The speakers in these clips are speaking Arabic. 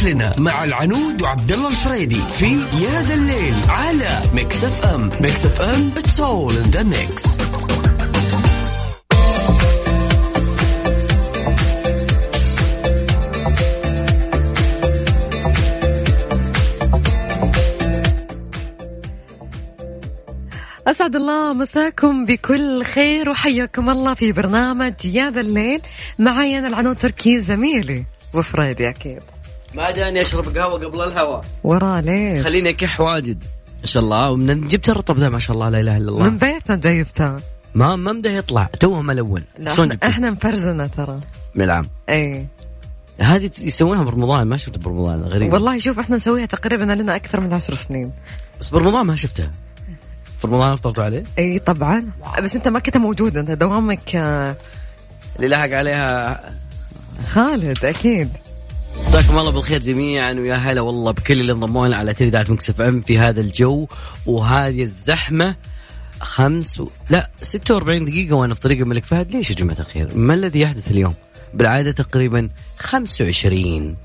شارك لنا مع العنود وعبد الله الفريدي في يا ذا الليل على ميكس اف ام. ميكس اف ام it's all in the mix. أسعد الله مساكم بكل خير وحياكم الله في برنامج يا ذا الليل. معي أنا العنود تركي زميلي وفريدي. أكيد ما جاني أشرب قهوة قبل الهواء ورا ليش خليني أكح واجد إن شاء الله. ومن جبت الرطب ده ما شاء الله لا إله إلا الله من بيتنا جايبته ما مده يطلع توه ملون. إحنا مفرزنا ترى من العام. أي هذه يسوونها برمضان ما شفت برمضان غريب والله. شوف إحنا نسويها تقريبا لنا أكثر من 10 سنين بس برمضان ما شفتها. في رمضان افطرتوا عليه؟ اي طبعا بس انت ما كنت موجود انت دوامك اللي لحق عليها خالد. اكيد مساكم الله بالخير جميعا ويا هلا والله بكل اللي انضموا لنا على تليدات ميكس اف ام في هذا الجو وهذه الزحمه. 46 دقيقه وانا في طريق الملك فهد. ليش يا جماعه الخير؟ ما الذي يحدث اليوم؟ بالعاده تقريبا 25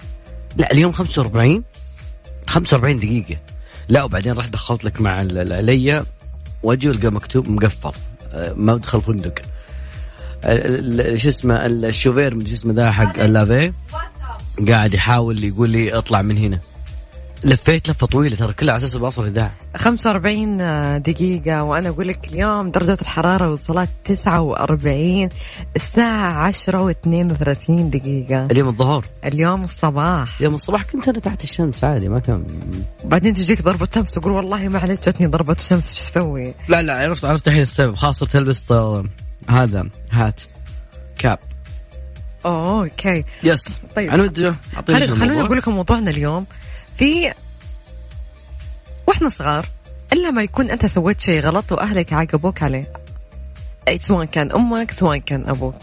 لا اليوم 45 دقيقه. لا وبعدين راح دخلت لك مع العليا واجي القى مكتوب مقفل مدخل فندق شو اسمه الشوفير شو اسمه ذا حق اللافي قاعد يحاول يقول لي اطلع من هنا. لفيت لفه طويله ترى كلها على اساس بوصل الإذاعة. 45 دقيقه وانا اقول لك اليوم درجه الحراره وصلت 49. الساعه 10:32 اليوم الظهر. اليوم الصباح كنت انا تحت الشمس عادي ما كان. بعدين تجيك ضربه شمس تقول والله معلش جتني ضربه شمس شو اسوي. لا عرفت الحين السبب. خاصه تلبس هذا هات كاب. اوكي يس طيب خلونا اقول لكم موضوعنا اليوم. في واحنا صغار إلا ما يكون أنت سويت شيء غلط وأهلك عاقبوك عليه سواء كان أمك سواء كان أبوك.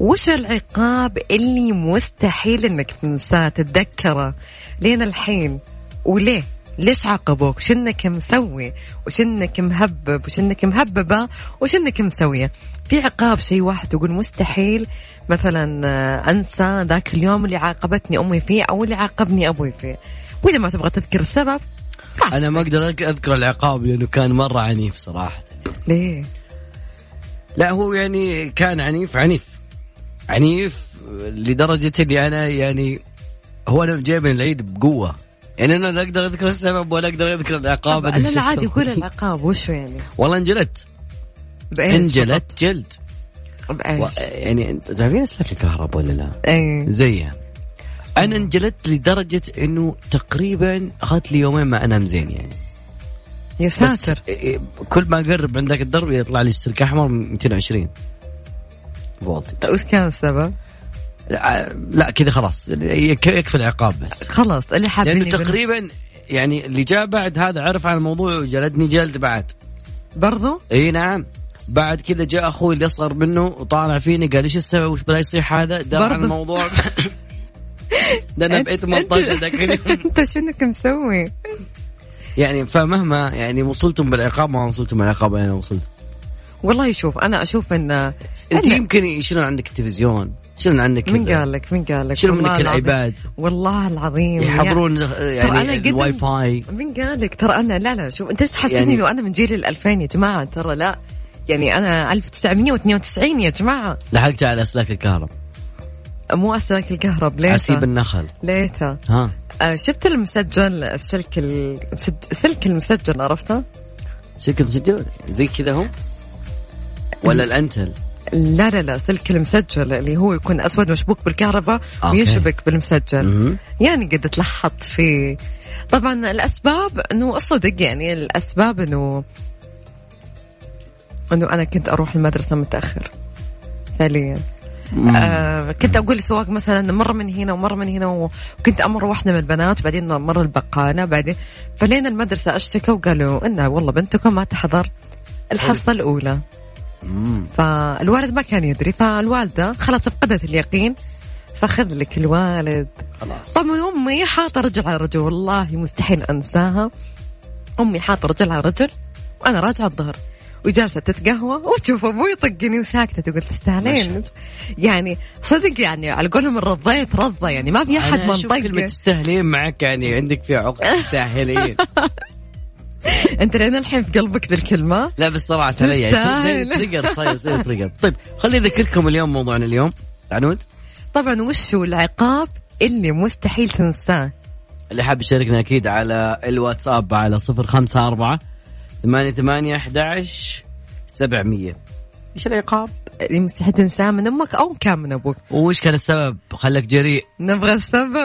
وش العقاب اللي مستحيل أنك تنساه تتذكره لين الحين؟ وليه ليش عاقبوك؟ شنك مسوي وشنك مهبب وشنك مهببة وشنك مسوية؟ في عقاب شيء واحد تقول مستحيل مثلا أنسى ذاك اليوم اللي عاقبتني أمي فيه أو اللي عاقبني أبوي فيه. وإذا ما تبغى تذكر السبب أنا ما أقدر أذكر العقاب لأنه كان مرة عنيف صراحة. ليه؟ لا هو يعني كان عنيف لدرجة اللي أنا يعني هو أنا جايب العيد بقوة. يعني أنا لا أقدر أذكر السبب ولا أقدر أذكر العقاب. أنا العادي يقول العقاب وشو يعني؟ والله انجلت جلد يعني تعرفين أسلاك الكهرباء ولا لا؟ أيه. زيها أنا انجلت لدرجة أنه تقريبا أخذت لي يومين ما أنام زين يعني. يا ساتر. كل ما أقرب عندك الضرب يطلع لي السلك أحمر 220 فولت. طيب وش كان السبب؟ لا كذا خلاص يكفي العقاب بس خلاص اللي حابين لأنه تقريبا يعني اللي جاء بعد هذا عرف عن الموضوع وجلدني جلد بعد برضو. اي نعم بعد كذا جاء أخوي اللي أصغر منه وطالع فيني قال إيش السبب وش بدأ يصيح هذا دار عن الموضوع ده. أنا بقيت 18 دقيقة. أنت شنك مسوي يعني؟ فمهما يعني وصلتم بالعقاب ما وصلتم بالعقاب أنا وصلت والله. شوف أنا أشوف أن أنت يمكن يشيلون عندك التلفزيون شلون عنك من قالك شلون منك العباد والله العظيم يحضرون يعني الواي فاي من قالك ترى أنا لا شوف أنت تحسسني يعني لو أنا من جيل 2000 يا جماعة ترى لا يعني أنا 1992 يا جماعة. لحقت على أسلاك الكهرب مو أسلاك الكهرب ليتا عسيب النخل ليتا ها. شفت المسجل السلك المسجل عرفته؟ سلك المسجل زي كذا هم ولا الأنتل؟ لا سلك المسجل اللي هو يكون أسود مشبوك بالكهرباء ويشبك بالمسجل يعني قد تلحط فيه. طبعا الأسباب أنه الصدق يعني الأسباب أنه أنا كنت أروح المدرسة متأخر فعليا. كنت أقول لسواق مثلا مرة من هنا ومرة من هنا وكنت أمر واحدة من البنات بعدين مرة البقالة بعدين فلين المدرسة أشتكوا وقالوا إنه والله بنتكم ما تحضر الحصة الأولى. فالوالد ما كان يدري فالوالدة خلاص فقدت اليقين فأخذ لك الوالد خلاص. طب أمي حاطة رجل على رجل والله مستحيل أنساها. أمي حاطة رجل على رجل وأنا راجعة الظهر وجالسة تتقهوى وتشوف أبوي يطقني وساكتة تقول تستاهلين يعني صدق يعني على قولهم رضيت رضة يعني ما في أحد منطقي. أنا كلمة تستاهلين معك يعني عندك في عقد تستاهلين. أنت لين الحين في قلبك ذي الكلمة؟ لا بس طلعت علي زي تريقر صاير زي تريقر. طيب خلي أذكركم اليوم موضوعنا اليوم العنود طبعا وش هو العقاب اللي مستحيل تنساه. اللي حاب يشاركنا أكيد على الواتساب على 054-88-11-700 إيش العقاب اللي مستحيل تنساه من أمك أو كان من أبوك وإيش كان السبب خلك جريء؟ نبغى السبب.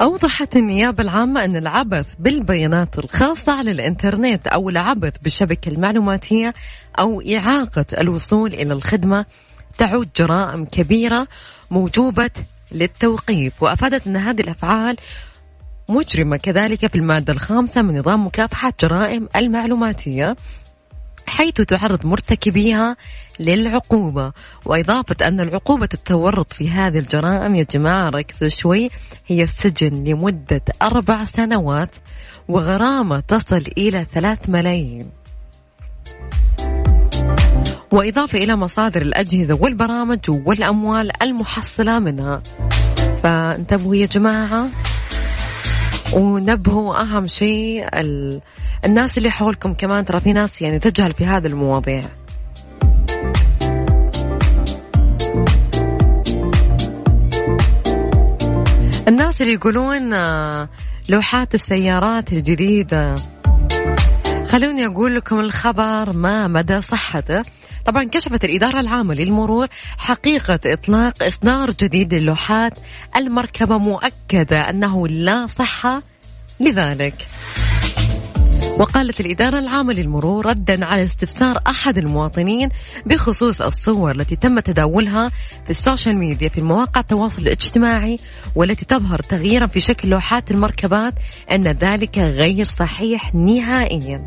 أوضحت النيابة العامة أن العبث بالبيانات الخاصة على الإنترنت أو العبث بالشبكة المعلوماتية أو إعاقة الوصول إلى الخدمة تعد جرائم كبيرة موجوبة للتوقيف. وأفادت أن هذه الأفعال مجرمة كذلك في المادة الخامسة من نظام مكافحة جرائم المعلوماتية حيث تعرض مرتكبيها للعقوبة. وإضافة أن العقوبة التورط في هذه الجرائم يا جماعة ركزوا شوي هي السجن لمدة 4 سنوات وغرامة تصل إلى 3 ملايين. وإضافة إلى مصادر الأجهزة والبرامج والأموال المحصلة منها. فانتبهوا يا جماعة ونبهوا أهم شيء الناس اللي حولكم كمان ترى في ناس يعني تجهل في هذه المواضيع. الناس اللي يقولون لوحات السيارات الجديدة خلوني أقول لكم الخبر ما مدى صحته. طبعا كشفت الإدارة العامة للمرور حقيقة إطلاق إصدار جديد للوحات المركبة مؤكدة أنه لا صحة لذلك. وقالت الإدارة العامة للمرور ردا على استفسار أحد المواطنين بخصوص الصور التي تم تداولها في السوشيال ميديا في مواقع التواصل الاجتماعي والتي تظهر تغييرا في شكل لوحات المركبات أن ذلك غير صحيح نهائيا.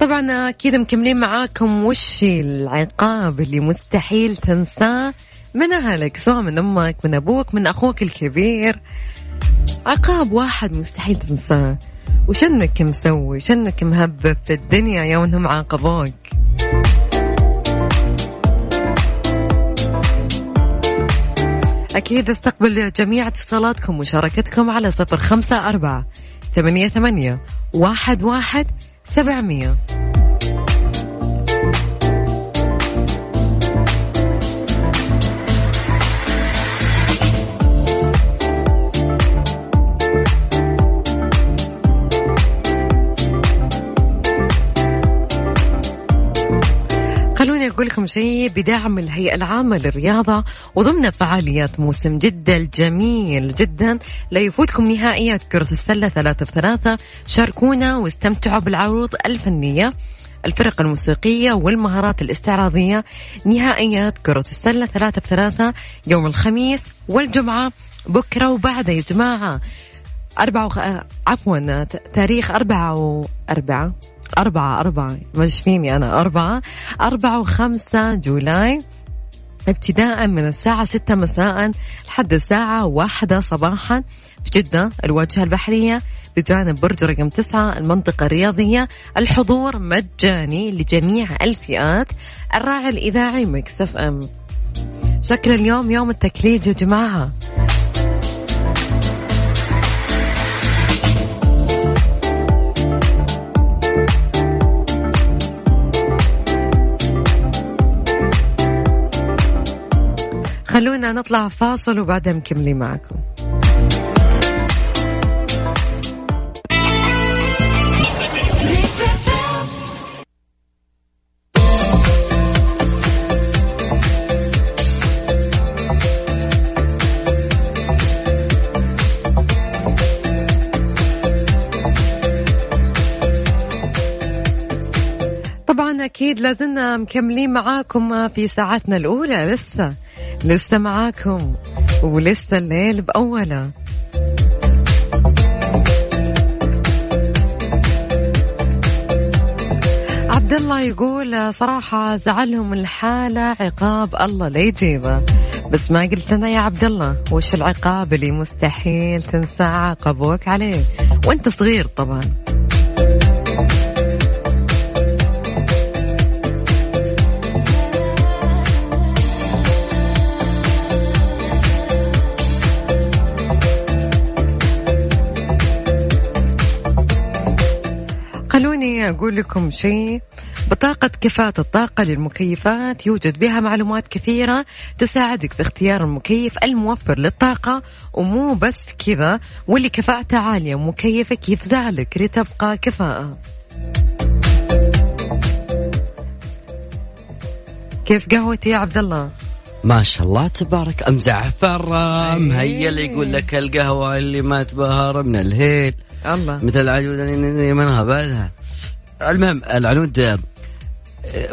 طبعا كده مكملين معاكم وش العقاب اللي مستحيل تنساه من أهلك سواء من أمك من أبوك من أخوك الكبير. عقاب واحد مستحيل تنساه وشنك مسوي شنك مهبب في الدنيا يوم أنهم عاقبوك. أكيد استقبل جميع اتصالاتكم ومشاركتكم على 054-88-11-700. خلوني أقول لكم شيء بدعم الهيئة العامة للرياضة وضمن فعاليات موسم جدة الجميل جدا لا يفوتكم نهائيات كرة السلة 3-3. شاركونا واستمتعوا بالعروض الفنية الفرق الموسيقية والمهارات الاستعراضية. نهائيات كرة السلة 3-3 يوم الخميس والجمعة بكرة وبعد يا جماعة تاريخ 4 و5 جولاي ابتداء من الساعة 6 مساء لحد الساعة 1 صباحا في جدة الواجهة البحرية بجانب برج رقم 9 المنطقة الرياضية. الحضور مجاني لجميع الفئات. الراعي الإذاعي ميكس اف ام. شكل اليوم يوم التكليج يا جماعة. خلونا نطلع فاصل وبعدها نكمل معكم. أكيد لازلنا مكملين معاكم في ساعتنا الأولى، لسه معاكم ولسه الليل بأوله. عبد الله يقول صراحة زعلهم الحالة، عقاب الله لا يجيبه. بس ما قلت لنا يا عبد الله وش العقاب اللي مستحيل تنسى عقابوك عليه وانت صغير طبعا. خلوني أقول لكم شيء، بطاقة كفاءة الطاقة للمكيفات يوجد بها معلومات كثيرة تساعدك في اختيار المكيف الموفر للطاقة، ومو بس كذا واللي كفاءته عالية ومكيفك يفزع لك لتبقى كفاءة. كيف قهوتي يا عبد الله؟ ما شاء الله تبارك، أم زعفر مهيل يقول لك القهوة اللي ما تبهر من الهيل، الله مثل العجوز منها بعدها. المهم العنود،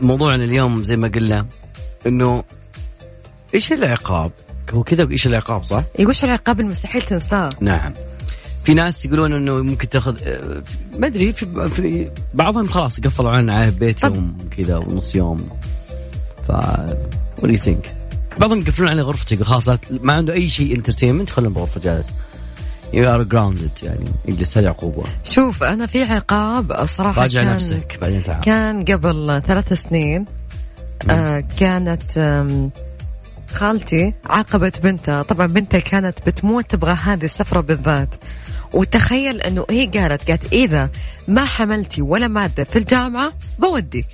موضوعنا اليوم زي ما قلنا انه ايش العقاب، هو كذا ايش العقاب صح؟ ايش العقاب المستحيل تنساه؟ نعم، في ناس يقولون انه ممكن تاخذ ما ادري، في بعضهم خلاص قفلوا عنا عليه بيت يوم كذا ونص يوم، ف what do you think؟ بعضهم قفلوا عليه غرفته خاصة، ما عنده اي شيء انترتينمنت، خلهم بغرفة جالس يار grounded، يعني يجلس على عقوبة. شوف أنا في عقاب صراحة، راجع نفسك بعدين تعال. كان قبل 3 سنين كانت خالتي عاقبت بنتها، طبعا بنتها كانت بتموت تبغى هذه السفرة بالذات، وتخيل أنه هي قالت إذا ما حملتي ولا مادة في الجامعة بوديك،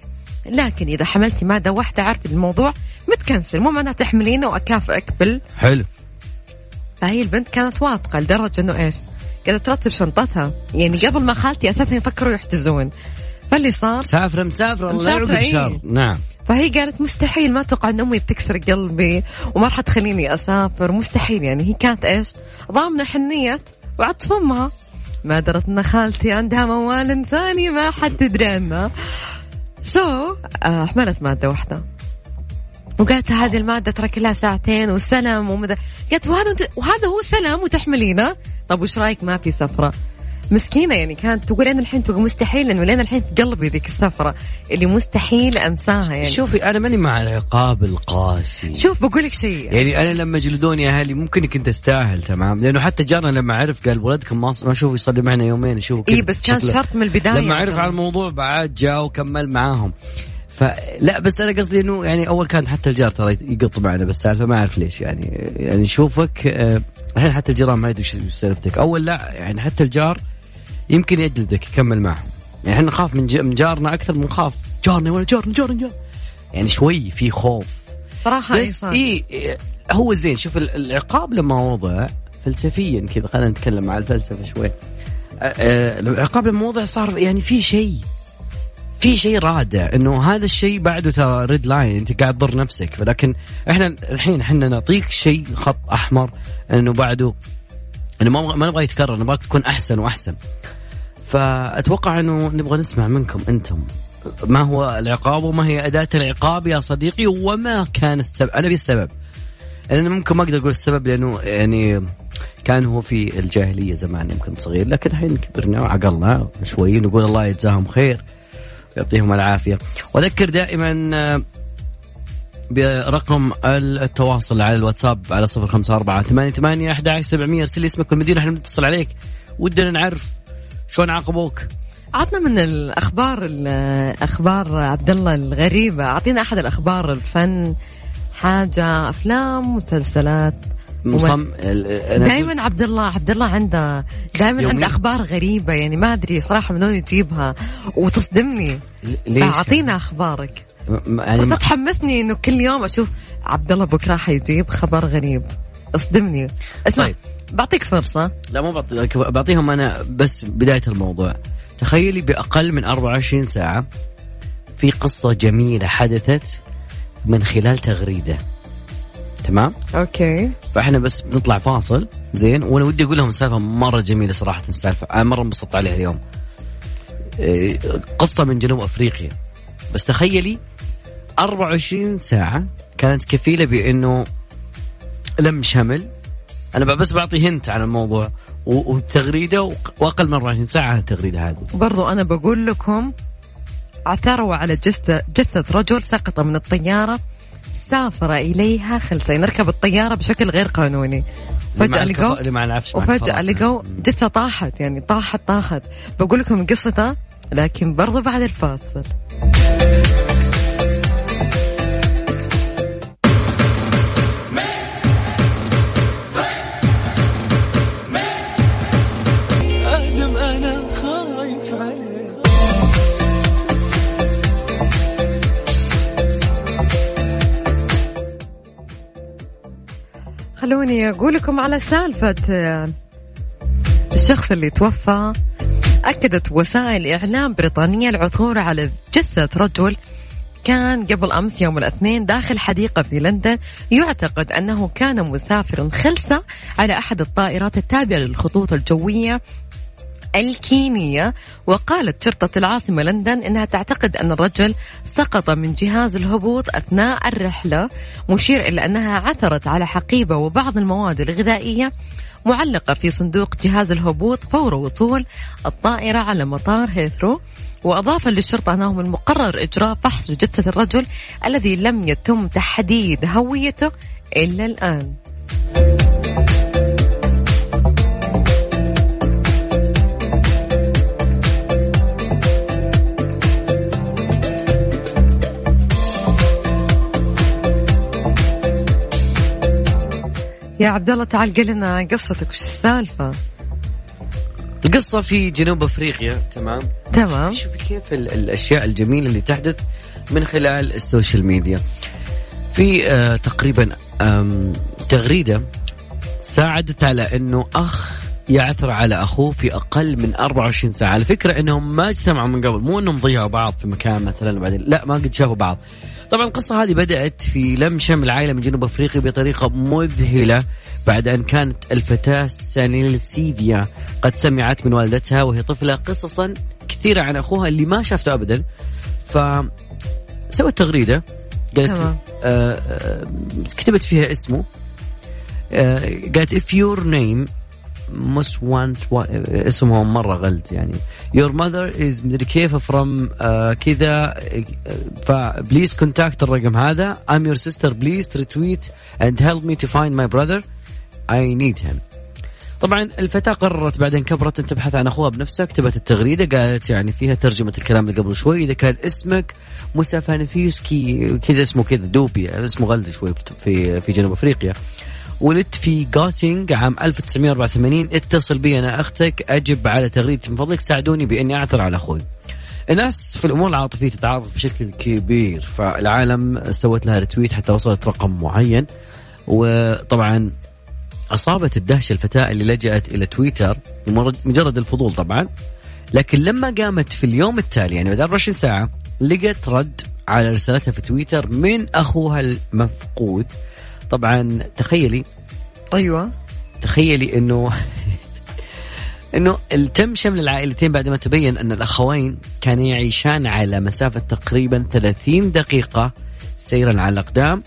لكن إذا حملتي مادة واحدة عارف الموضوع متكنسل، مو معناه تحملينه وأكافئك بال حلو. فهي البنت كانت واثقة لدرجة أنه إيش كانت ترتب شنطتها، يعني قبل ما خالتي أساسا يفكروا يحجزون، فاللي صار مسافرة الله يرقب. نعم، فهي قالت مستحيل، ما توقع أن أمي بتكسر قلبي وما رح تخليني أسافر، مستحيل. يعني هي كانت إيش ضامنة حنية وعطف أمها، ما درت أن خالتي عندها موال ثاني ما حد تدري عنه. حملت مادة واحدة وقالت هذه المادة ترك لها 2 ساعة وسلم ومدى، قالت وهذا هو سلم وتحملينه؟ طب وش رايك ما في سفرة؟ مسكينة يعني كانت تقول أنا الحين مستحيل، لأنه لين الحين تقلبي ذيك السفرة اللي مستحيل أنساها. يعني شوفي أنا ماني مع العقاب القاسي، شوف بقولك شيء، يعني أنا لما جلدوني أهلي ممكن كنت أستاهل تمام، لأنه حتى جارنا لما عرف قال ولدكم ما شوف يصلي معنا يومين شوف، إيه بس كان شرط من البداية لما عرف على الموضوع بعد جاء وكمل معاهم. فلا بس أنا قصدي إنه يعني أول كان حتى الجار ترى يقط معنا بس سالفة ما أعرف ليش، يعني نشوفك الحين حتى الجيران ما يدري وش سالفتك. أول لا يعني حتى الجار يمكن يجلدك يكمل معهم، يعني إحنا نخاف من جارنا أكثر من نخاف جارنا ولا جارنا، يعني شوي في خوف صراحة. بس إيه هو زين، شوف العقاب لما وضع فلسفيا كذا، خلينا نتكلم عن الفلسفة شوي. العقاب لما وضع صار يعني في شيء رادع، انه هذا الشيء بعده ترى ريد لاين، انت قاعد تضر نفسك. ولكن احنا الحين نعطيك شيء خط احمر، انه بعده انه ما نبغى يتكرر، نبغى تكون احسن واحسن. فاتوقع انه نبغى نسمع منكم انتم ما هو العقاب وما هي اداة العقاب يا صديقي، وما كان السبب. انا بالسبب انا ممكن ما اقدر اقول السبب، لانه يعني كان هو في الجاهلية زمان يمكن صغير، لكن الحين كبرنا وعقلنا شوي، نقول الله يجزاهم خير يعطيهم العافية. وأذكر دائما برقم التواصل على الواتساب على 0548811700، ارسل لي اسمك والمدينة، احنا بنتصل عليك ودنا نعرف شلون عاقبوك. عطنا من الأخبار عبد الله الغريبة، عطينا أحد الأخبار، الفن، حاجة، أفلام، مسلسلات. دائما عبد الله عنده دائما عنده أخبار غريبة، يعني ما أدري صراحة من وين يجيبها وتصدمني. أعطينا أخبارك، تتحمسني إنه كل يوم أشوف عبد الله بكرة حيجيب خبر غريب اصدمني. اسمع طيب. بعطيك فرصة، لا مو بعطيهم أنا، بس بداية الموضوع. تخيلي بأقل من 24 ساعة في قصة جميلة حدثت من خلال تغريدة، تمام؟ اوكي، فاحنا بس بنطلع فاصل زين، وانا ودي اقول لهم سالفه مره جميله صراحه، السالفه انا مره انبسطت عليها اليوم. قصه من جنوب افريقيا، بس تخيلي 24 ساعة كانت كفيلة بأنه لم شمل. أنا بس بعطي هنت عن الموضوع والتغريدة، وأقل من 24 ساعة عن التغريدة هذه. برضو أنا بقول لكم عثروا على جثة رجل سقط من الطيارة سافر إليها خلسين، ركب الطيارة بشكل غير قانوني، فجأة لقوا جثة طاحت، يعني طاحت. بقول لكم قصته لكن برضو بعد الفاصل. خلوني أقول لكم على سالفة الشخص اللي توفى. أكدت وسائل إعلام بريطانية العثور على جثة رجل كان قبل أمس يوم الاثنين داخل حديقة في لندن، يعتقد أنه كان مسافرا خلسة على أحد الطائرات التابعة للخطوط الجوية الكينية. وقالت شرطة العاصمة لندن أنها تعتقد أن الرجل سقط من جهاز الهبوط أثناء الرحلة، مشير إلى أنها عثرت على حقيبة وبعض المواد الغذائية معلقة في صندوق جهاز الهبوط فور وصول الطائرة على مطار هيثرو. وأضاف للشرطة أنه من المقرر إجراء فحص لجثة الرجل الذي لم يتم تحديد هويته إلا الآن. يا عبد الله تعال قل لنا قصتك، وش السالفة؟ القصة في جنوب أفريقيا. تمام. شوفي كيف الأشياء الجميلة اللي تحدث من خلال السوشيال ميديا. في تقريبا تغريدة ساعدت على أنه أخ يعثر على أخوه في أقل من 24 ساعة. على فكرة أنهم ما اجتمعوا من قبل، مو أنهم ضيعوا بعض في مكان مثلا بعدين، لا ما قد شافوا بعض. طبعا القصة هذه بدأت في لم شمل عائلة من جنوب أفريقيا بطريقة مذهلة، بعد أن كانت الفتاة سانيل سيفيا قد سمعت من والدتها وهي طفلة قصصا كثيرة عن أخوها اللي ما شافته أبدا. فسوت تغريدة قالت كتبت فيها اسمه، قالت if your name must want اسمه مرة غلط، يعني your mother is مدري كيف from كذا، فبليز كونتاكت الرقم هذا. I'm your sister please retweet and help me to find my brother I need him. طبعا الفتاة قررت بعدين كبرت أن تبحث عن أخوها بنفسها. كتبت التغريدة قالت يعني فيها ترجمة الكلام اللي قبل شوي، إذا كان اسمك موسافانفيوسكي كذا اسمه كذا دوبي، اسمه غلط شوي في جنوب أفريقيا، ولدت في غوتينغ عام 1984، اتصل بي أنا أختك أجب على تغريدتي من فضلك ساعدوني بأني أعثر على أخوي. الناس في الأمور العاطفية تتعاطف بشكل كبير، فالعالم سوت لها رتويت حتى وصلت رقم معين. وطبعا أصابت الدهشة الفتاة اللي لجأت إلى تويتر مجرد الفضول طبعا، لكن لما قامت في اليوم التالي يعني بعد 24 ساعة لقت رد على رسالتها في تويتر من أخوها المفقود. طبعا تخيلي، أيوة تخيلي إنه تم شمل العائلتين بعدما تبين أن الأخوين كانوا يعيشان على مسافة تقريبا 30 دقيقة سيرا على الأقدام.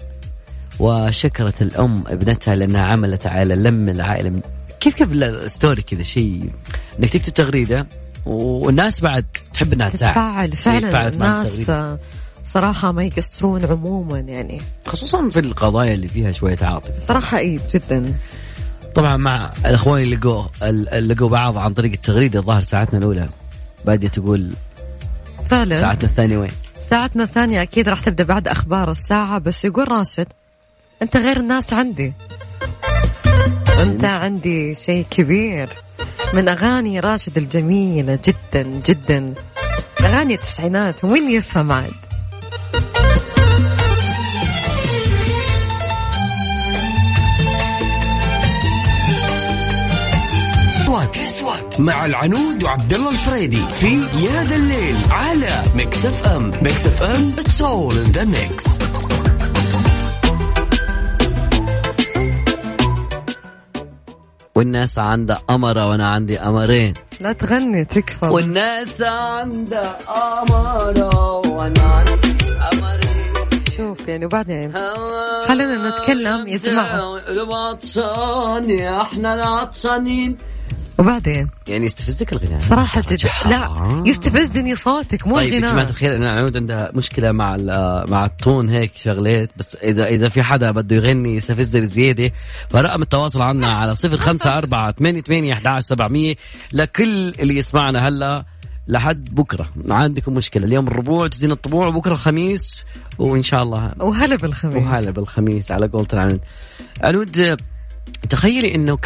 وشكرت الأم ابنتها لأنها عملت على لم العائلة من كيف الستوري كذا، شيء إنك تكتب تغريدة والناس بعد تحب إنها تساعد فعلا الناس صراحة ما يقصرون عموما، يعني خصوصا في القضايا اللي فيها شوية عاطفة صراحة إيه جدا. طبعا مع الأخوان اللي لقوا بعض عن طريق التغريدة. الظاهر ساعتنا الأولى بادية تقول فعلا، ساعتنا الثانية وين؟ ساعتنا الثانية أكيد راح تبدأ بعد أخبار الساعة. بس يقول راشد أنت غير الناس عندي، أنت عندي شيء كبير. من أغاني راشد الجميلة جدا جدا، أغاني التسعينات وين يفهم عاد. مع العنود وعبد الله الفريدي في يا ذا الليل على ميكس اف ام. ميكس اف ام it's all in the mix. والناس عندها أمرة وأنا عندي أمرين. لا تغني تكفى. والناس عندها أمرة وأنا عندي أمرين. شوف يعني وبعدين خلينا نتكلم يا جماعة. العطشاني إحنا العطشانين. وبعدين يعني يستفزك الغناء صراحة لا يستفزني صوتك مو طيب الغناء. طيب جماعة الخير أنا العنود عندها مشكلة مع التون هيك شغلات, بس إذا في حدا بده يغني يستفزه بزيادة فرقم التواصل عنا على 0548811700 لكل اللي يسمعنا هلا لحد بكرة. عندكم مشكلة اليوم الربوع تزين الطبوع, وبكرة الخميس وإن شاء الله وهلا بالخميس على قولة العنود. عنود تخيلي إنه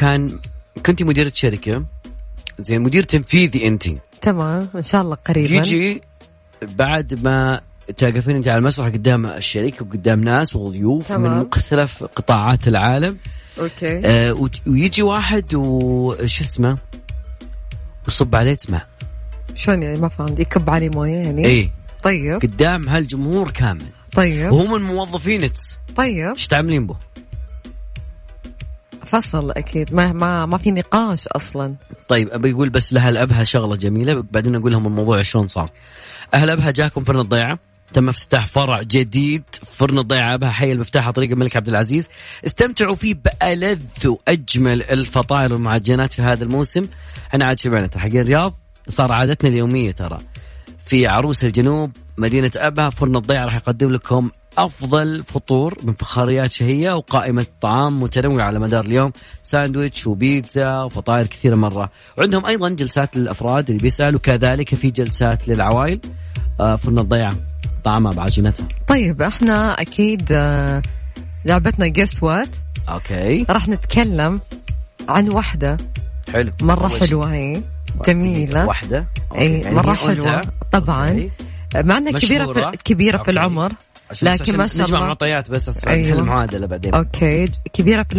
كنتي مديرة شركة, زين مدير تنفيذي أنت, تمام إن شاء الله قريبا, يجي بعد ما تقفين أنت على المسرح قدام الشركة وقدام ناس وضيوف من مختلف قطاعات العالم, أوكي, ويجي واحد وش اسمه وصب عليه ماء. شلون يعني ما فهمت؟ يكب عليه مويه يعني؟ إيه. طيب قدام هالجمهور كامل. طيب وهم الموظفين. طيب إيش تعملين به؟ فصل أكيد, ما في نقاش أصلا. طيب أبي يقول بس لها الأبها شغلة جميلة, بعدين أقول لهم الموضوع شلون صار. أهل أبها جاكم فرن الضيعة, تم افتتاح فرع جديد فرن الضيعة أبها حي المفتاحة طريق الملك عبد العزيز. استمتعوا فيه بألذ وأجمل الفطائر والمعجنات في هذا الموسم. أنا عاد شبعنا حقين الرياض, صار عادتنا اليومية ترى في عروس الجنوب مدينة أبها. فرن الضيعة راح يقدم لكم أفضل فطور من فخاريات شهية وقائمة طعام متنوعة على مدار اليوم, ساندويتش وبيتزا وفطائر كثيرة مرة. وعندهم أيضا جلسات للأفراد اللي بيسألوا, كذلك في جلسات للعوائل. فرن الضيعة طعمها بعجينتها. طيب احنا أكيد لعبتنا Guess What, أوكي, راح نتكلم عن وحدة حلو مرة حلوة, هي جميلة وحدة يعني مرة حلوة طبعا, معنا كبيرة في العمر لكن ما شاء الله نجمع معطيات بس أصلاً أيوة. المعادلة بعدين أوكي. كبيرة في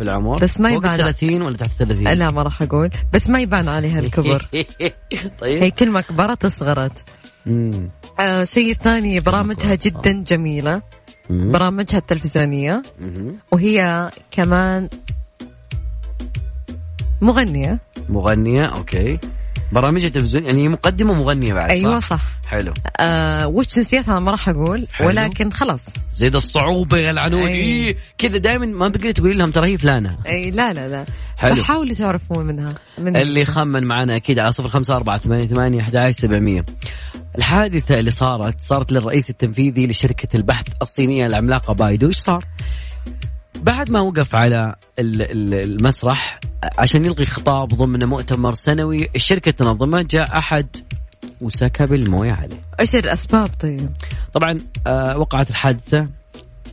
العمر, بس ما يبان 30 ولا تحت 30, لا ما راح أقول, بس ما يبان عليها الكبر. طيب هي كل ما كبرت أصغرت. شيء ثاني برامجها جدا جميلة, برامجها التلفزيونية, وهي كمان مغنية أوكي. برامج تلفزيون يعني مقدمة مغنية بعد, أيوة صح حلو. وش نسيتها أنا ما راح أقول حلو. ولكن خلاص زيد الصعوبة يا العنود. إيه كذا دائما ما بقدر تقول لهم ترى هي فلانة. أي لا لا لا حلو, حاولوا تعرفون منها. اللي خمن معنا أكيد على 0548811700. الحادثة اللي صارت للرئيس التنفيذي لشركة البحث الصينية العملاقة بايدو. إيش صار؟ بعد ما وقف على المسرح عشان يلقي خطاب ضمن مؤتمر سنوي الشركة تنظمه, جاء أحد وسكب المويه عليه. إيش الأسباب طيب؟ طبعا وقعت الحادثة.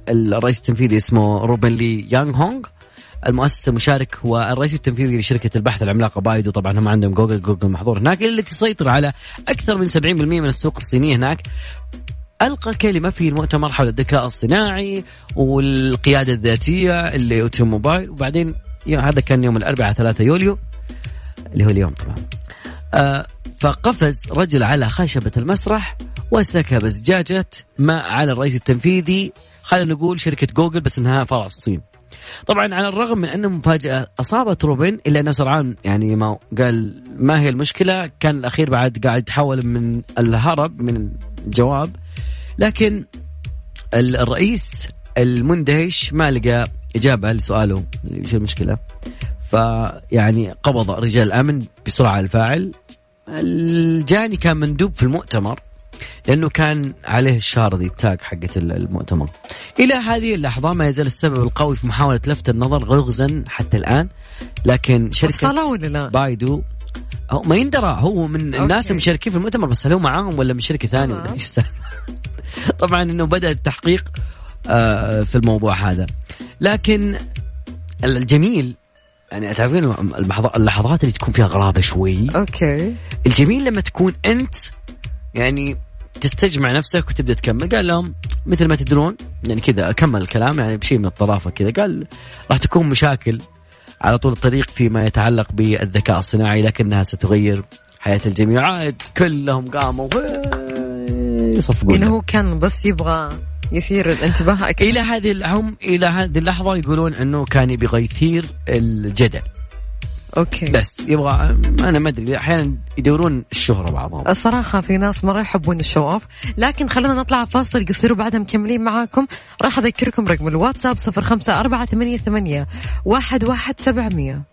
الرئيس التنفيذي اسمه روبن لي يانغ هونغ, المؤسس المشارك والرئيس التنفيذي لشركة البحث العملاقة بايدو. طبعا هم عندهم جوجل محظور هناك, اللي تسيطر على أكثر من 70% من السوق الصيني هناك. ألقى كلمة في المؤتمر حول الذكاء الصناعي والقيادة الذاتية اللي أوتوم موبايل, وبعدين هذا كان يوم الأربعاء 3 يوليو اللي هو اليوم طبعا. فقفز رجل على خشبة المسرح وسكب زجاجة ماء على الرئيس التنفيذي, خلينا نقول شركة جوجل بس إنها فرع الصين. طبعا على الرغم من أنه مفاجأة أصابت روبن, إلا أنه سرعان يعني ما قال ما هي المشكلة, كان الأخير بعد قاعد يتحول من الهرب من الجواب. لكن الرئيس المندهش ما لقى إجابة لسؤاله إيش المشكلة, فيعني قبض رجال الأمن بسرعة على الفاعل. الجاني كان مندوب في المؤتمر لأنه كان عليه الشارة دي التاج حقة المؤتمر. إلى هذه اللحظة ما يزال السبب القوي في محاولة لفت النظر غرزا حتى الآن, لكن شركة بايدو ما يندرى هو من الناس المشاركين في المؤتمر, بس هل هو معاهم ولا من شركة ثانية؟ طبعا إنه بدأ التحقيق في الموضوع هذا. لكن الجميل يعني تعرفين اللحظات اللي تكون فيها غرابة شوي, أوكي, الجميل لما تكون أنت يعني تستجمع نفسك وتبدأ تكمل. قال لهم مثل ما تدرون يعني كذا, أكمل الكلام يعني بشيء من الطرافة كذا, قال راح تكون مشاكل على طول الطريق فيما يتعلق بالذكاء الصناعي, لكنها ستغير حياة الجميع. عاد كلهم قاموا يصفقون إنه كان بس يبغى يثير الانتباه. إلى هذه اللحظة يقولون أنه كان يبغى يثير الجدل أوكي. بس يبغى أنا ما أدري أحيانا يدورون الشهرة بعضهم. الصراحة في ناس مرة يحبون الشو أوف. لكن خلينا نطلع فاصل قصير وبعدها مكملين معاكم. راح أذكركم رقم الواتساب 0548811700.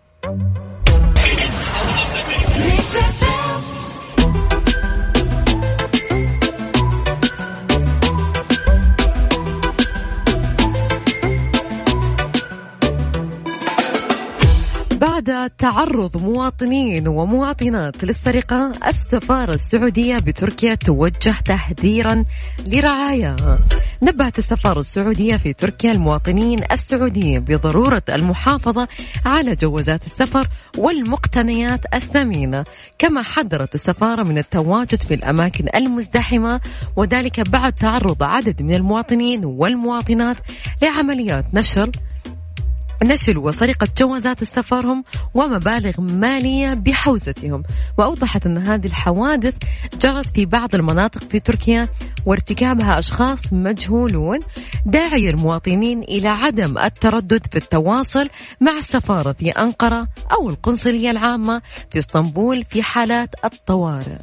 بعد تعرض مواطنين ومواطنات للسرقة، السفارة السعودية بتركيا توجه تحذيرا لرعاياها. نبهت السفارة السعودية في تركيا المواطنين السعوديين بضرورة المحافظة على جوازات السفر والمقتنيات الثمينة، كما حذرت السفارة من التواجد في الأماكن المزدحمة، وذلك بعد تعرض عدد من المواطنين والمواطنات لعمليات نشل وسرقة جوازات السفرهم ومبالغ مالية بحوزتهم. وأوضحت أن هذه الحوادث جرت في بعض المناطق في تركيا وارتكابها أشخاص مجهولون، داعي المواطنين إلى عدم التردد في التواصل مع السفارة في أنقرة أو القنصلية العامة في إسطنبول في حالات الطوارئ.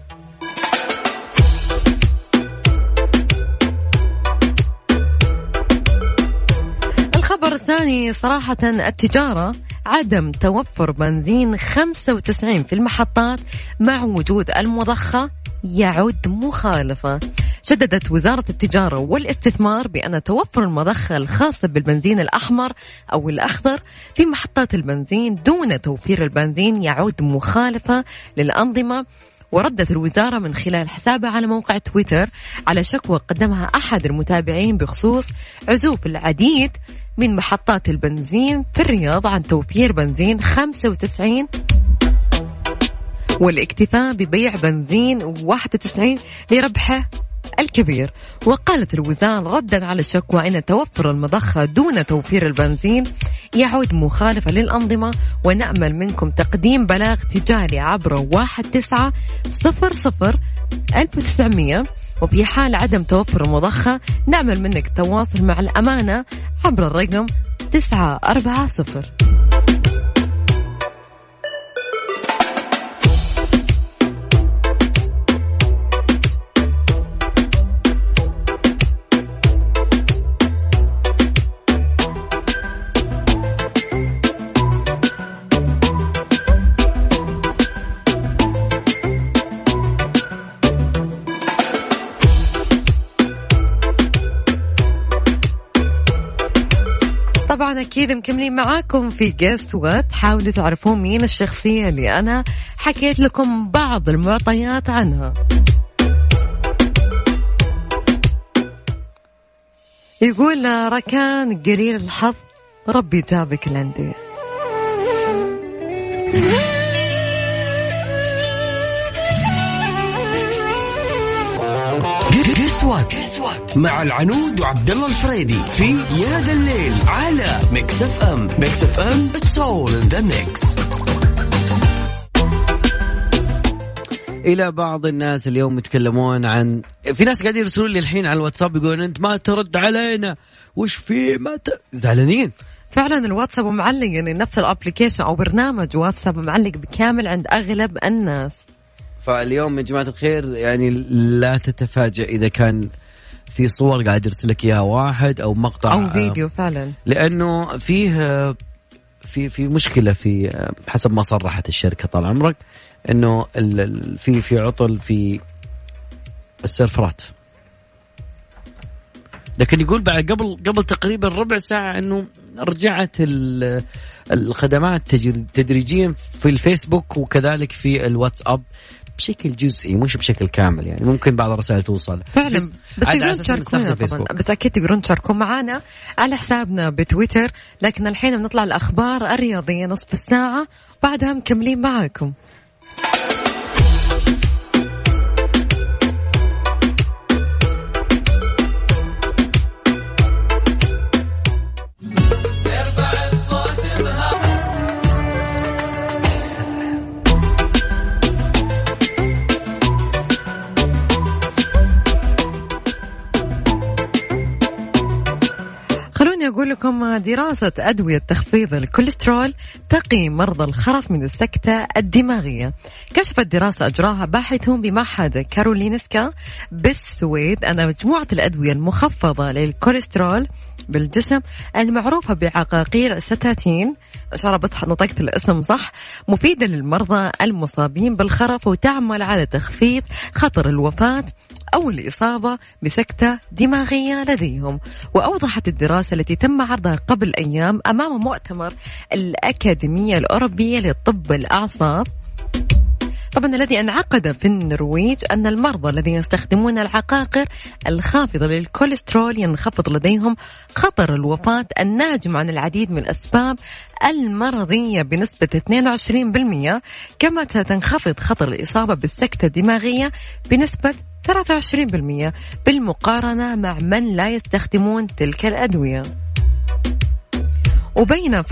الخبر الثاني صراحة التجارة، عدم توفر بنزين 95 في المحطات مع وجود المضخة يعد مخالفة. شددت وزارة التجارة والاستثمار بأن توفر المضخة الخاصة بالبنزين الأحمر أو الأخضر في محطات البنزين دون توفير البنزين يعد مخالفة للأنظمة. وردت الوزارة من خلال حسابها على موقع تويتر على شكوى قدمها أحد المتابعين بخصوص عزوف العديد من محطات البنزين في الرياض عن توفير بنزين 95 والاكتفاء ببيع بنزين 91 لربحه الكبير. وقالت الوزارة ردا على الشكوى أن توفر المضخة دون توفير البنزين يعود مخالفة للأنظمة، ونأمل منكم تقديم بلاغ تجاري عبر 1900 1900. وفي حال عدم توفر المضخة نأمل منك تواصل مع الأمانة عبر الرقم 940. طبعا أكيد مكملين معاكم في Guess What. حاولوا تعرفون مين الشخصية اللي أنا حكيت لكم بعض المعطيات عنها. يقول ركان قليل الحظ، ربي جابك لعندي. مع العنود وعبد الله الفريدي في يا ذا الليل على ميكس اف ام. ميكس اف ام it's all in the mix. إلى بعض الناس اليوم يتكلمون عن، في ناس قاعدين يرسلون لي الحين على الواتساب يقولون أنت ما ترد علينا، وش في ما زعلانين. فعلا الواتساب معلق، يعني نفس الابليكيشن أو برنامج واتساب معلق بكامل عند أغلب الناس. فاليوم يا جماعة الخير يعني لا تتفاجأ إذا كان في صور قاعد يرسلك إياها واحد أو مقطع أو فيديو فعلا، لأنه فيه في مشكلة، في حسب ما صرحت الشركة طال عمرك أنه في عطل في السيرفرات. لكن يقول بعد قبل تقريبا ربع ساعة أنه رجعت الخدمات تدريجيا في الفيسبوك وكذلك في الواتساب بشكل جزئي مش بشكل كامل، يعني ممكن بعض الرسائل توصل فعلا. بس تقدرون تشاركونا طبعا، بس أكيد تقدرون تشاركون معنا على حسابنا بتويتر. لكن الحين بنطلع الأخبار الرياضية نصف الساعة بعدها مكملين معاكم. أقول لكم دراسة أدوية تخفيض الكوليسترول تقي مرضى الخرف من السكتة الدماغية. كشفت دراسة أجراها باحثون بمعهد كارولينسكا بالسويد أن مجموعة الأدوية المخفضة للكوليسترول بالجسم المعروفة بعقاقير الستاتين، أشار بس نطقت الاسم صح، مفيدة للمرضى المصابين بالخرف وتعمل على تخفيض خطر الوفاة أو الإصابة بسكتة دماغية لديهم. وأوضحت الدراسة التي تم عرضها قبل أيام أمام مؤتمر الأكاديمية الأوروبية للطب الأعصاب طبعا الذي انعقد في النرويج أن المرضى الذين يستخدمون العقاقير الخافضة للكوليسترول ينخفض لديهم خطر الوفاة الناجم عن العديد من الأسباب المرضية بنسبة 22%، كما تنخفض خطر الإصابة بالسكتة الدماغية بنسبة 23% بالمقارنة مع من لا يستخدمون تلك الأدوية. وبين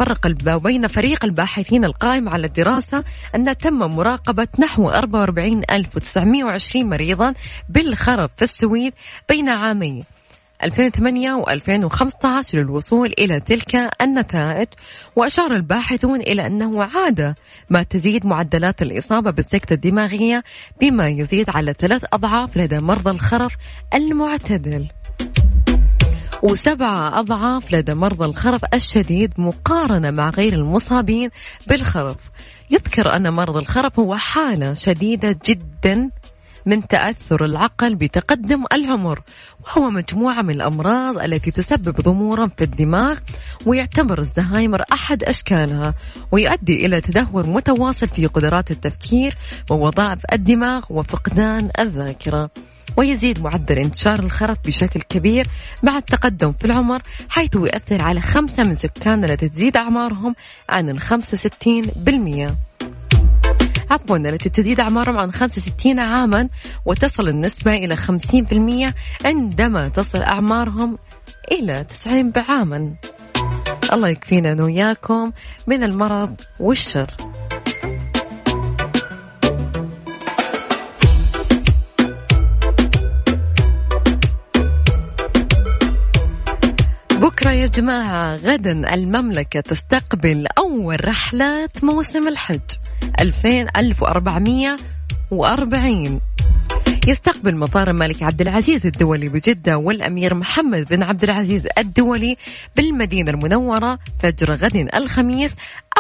فريق الباحثين القائم على الدراسة أن تم مراقبة نحو 44,920 مريضا بالخرف في السويد بين عامين 2008 و2015 للوصول إلى تلك النتائج. وأشار الباحثون إلى أنه عادة ما تزيد معدلات الإصابة بالسكتة الدماغية بما يزيد على 3 أضعاف لدى مرضى الخرف المعتدل و7 أضعاف لدى مرضى الخرف الشديد مقارنة مع غير المصابين بالخرف. يذكر أن مرض الخرف هو حالة شديدة جدا من تأثر العقل بتقدم العمر، وهو مجموعة من الأمراض التي تسبب ضمورا في الدماغ، ويعتبر الزهايمر أحد أشكالها، ويؤدي إلى تدهور متواصل في قدرات التفكير ووظائف الدماغ وفقدان الذاكرة. ويزيد معدل انتشار الخرف بشكل كبير مع التقدم في العمر، حيث يؤثر على 5 من سكان التي تزيد أعمارهم عن 65%. التي تزيد أعمارهم عن 65 عاما، وتصل النسبة إلى 50% عندما تصل أعمارهم إلى 90 عاما. الله يكفينا نوياكم من المرض والشر. بكرة يا جماعة، غدا المملكة تستقبل أول رحلات موسم الحج 2440. يستقبل مطار الملك عبد العزيز الدولي بجدة والأمير محمد بن عبد العزيز الدولي بالمدينة المنورة فجر غد الخميس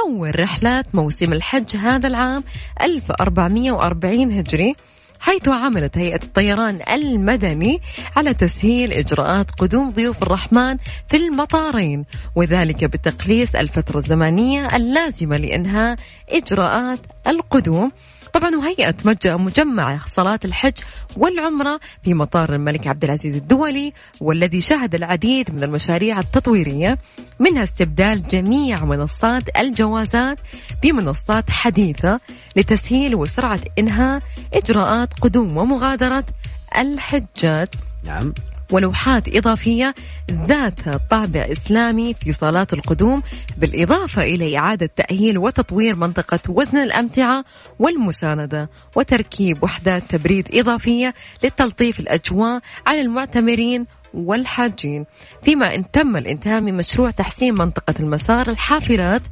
أول رحلات موسم الحج هذا العام 1440 هجري، حيث عملت هيئة الطيران المدني على تسهيل إجراءات قدوم ضيوف الرحمن في المطارين، وذلك بتقليص الفترة الزمنية اللازمة لإنهاء إجراءات القدوم. طبعا وهيئة مجمع صلاة الحج والعمرة في مطار الملك عبد العزيز الدولي، والذي شهد العديد من المشاريع التطويرية، منها استبدال جميع منصات الجوازات بمنصات حديثة لتسهيل وسرعة إنهاء إجراءات قدوم ومغادرة الحجاج. نعم. ولوحات إضافية ذات طابع إسلامي في صالات القدوم، بالإضافة إلى إعادة تأهيل وتطوير منطقة وزن الأمتعة والمساندة، وتركيب وحدات تبريد إضافية لتلطيف الأجواء على المعتمرين والحاجين. فيما إن تم الانتهاء من مشروع تحسين منطقة المسار الحافلات،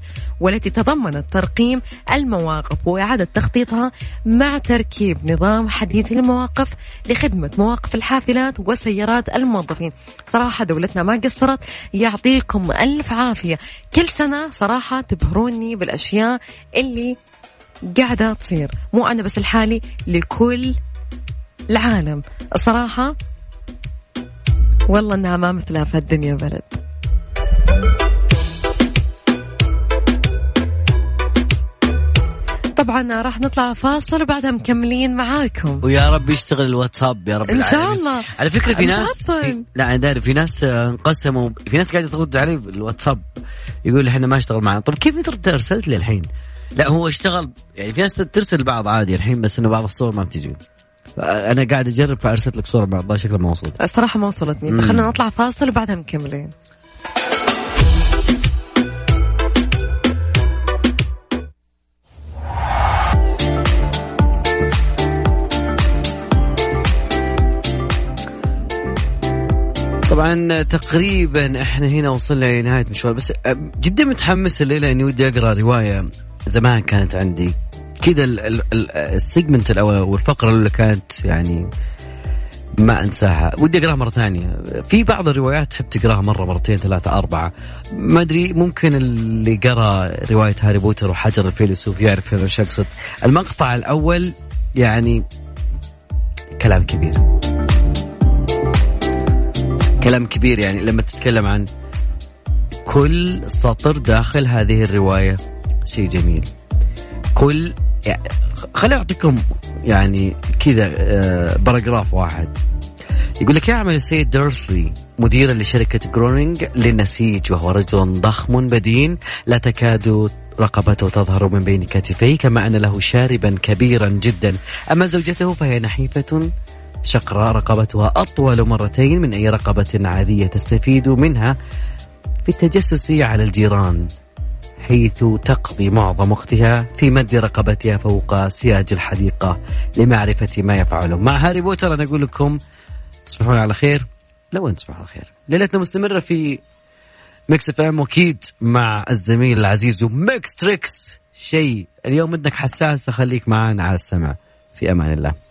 والتي تضمنت ترقيم المواقف وإعادة تخطيطها مع تركيب نظام حديث المواقف لخدمة مواقف الحافلات وسيارات الموظفين. صراحة دولتنا ما قصرت، يعطيكم ألف عافية. كل سنة صراحة تبهروني بالأشياء اللي قاعدة تصير، مو أنا بس الحالي، لكل العالم الصراحة، والله إنها ما مثلها في الدنيا بلد. طبعا راح نطلع فاصل وبعدها مكملين معاكم، ويا رب يشتغل الواتساب يا رب إن شاء الله. على فكرة في ناس لا أنا داري، في ناس انقسموا، في ناس قاعدة ترد علي الواتساب يقول إحنا ما اشتغل معنا. طب كيف أنت أرسلت لي الحين؟ لا هو اشتغل، يعني في ناس ترسل بعض عادي الحين، بس إنه بعض الصور ما بتجي. أنا قاعد أجرب فأرسلت لك صورة بعضها شكلها ما وصلت، الصراحة ما وصلتني. خلنا نطلع فاصل وبعدها مكملين. طبعا تقريبا احنا هنا وصلنا لنهاية مشوار، بس جدا متحمس الليلة اني ودي اقرأ رواية زمان كانت عندي كده. السيجمنت الأول والفقرة اللي كانت يعني ما أنساها، ودي أقرأها مرة ثانية. في بعض الروايات تحب تقرأها مرة مرتين ثلاثة أربعة، ما أدري ممكن اللي قرأ رواية هاري بوتر وحجر الفيلسوف يعرف هذا الشيء. أقصد المقطع الأول يعني كلام كبير، كلام كبير يعني لما تتكلم عن كل سطر داخل هذه الرواية شيء جميل. كل يعني خلي أعطيكم يعني كذا باراجراف واحد. يقول لك: يعمل السيد ديرسلي مديرا لشركة جرونينغ للنسيج، وهو رجل ضخم بدين لا تكاد رقبته تظهر من بين كتفيه، كما أن له شاربا كبيرا جدا. أما زوجته فهي نحيفة شقراء، رقبتها أطول مرتين من أي رقبة عادية، تستفيد منها في التجسس على الجيران، حيث تقضي معظم وقتها في مد رقبتها فوق سياج الحديقة لمعرفة ما يفعله. مع هاري بوتر أنا أقول لكم تصبحون على خير، لو أن تصبحون على خير. ليلتنا مستمرة في ميكس اف ام، وأكيد مع الزميل العزيز وميكس تريكس. شيء اليوم عندك حساس، خليك معنا على السمع. في أمان الله.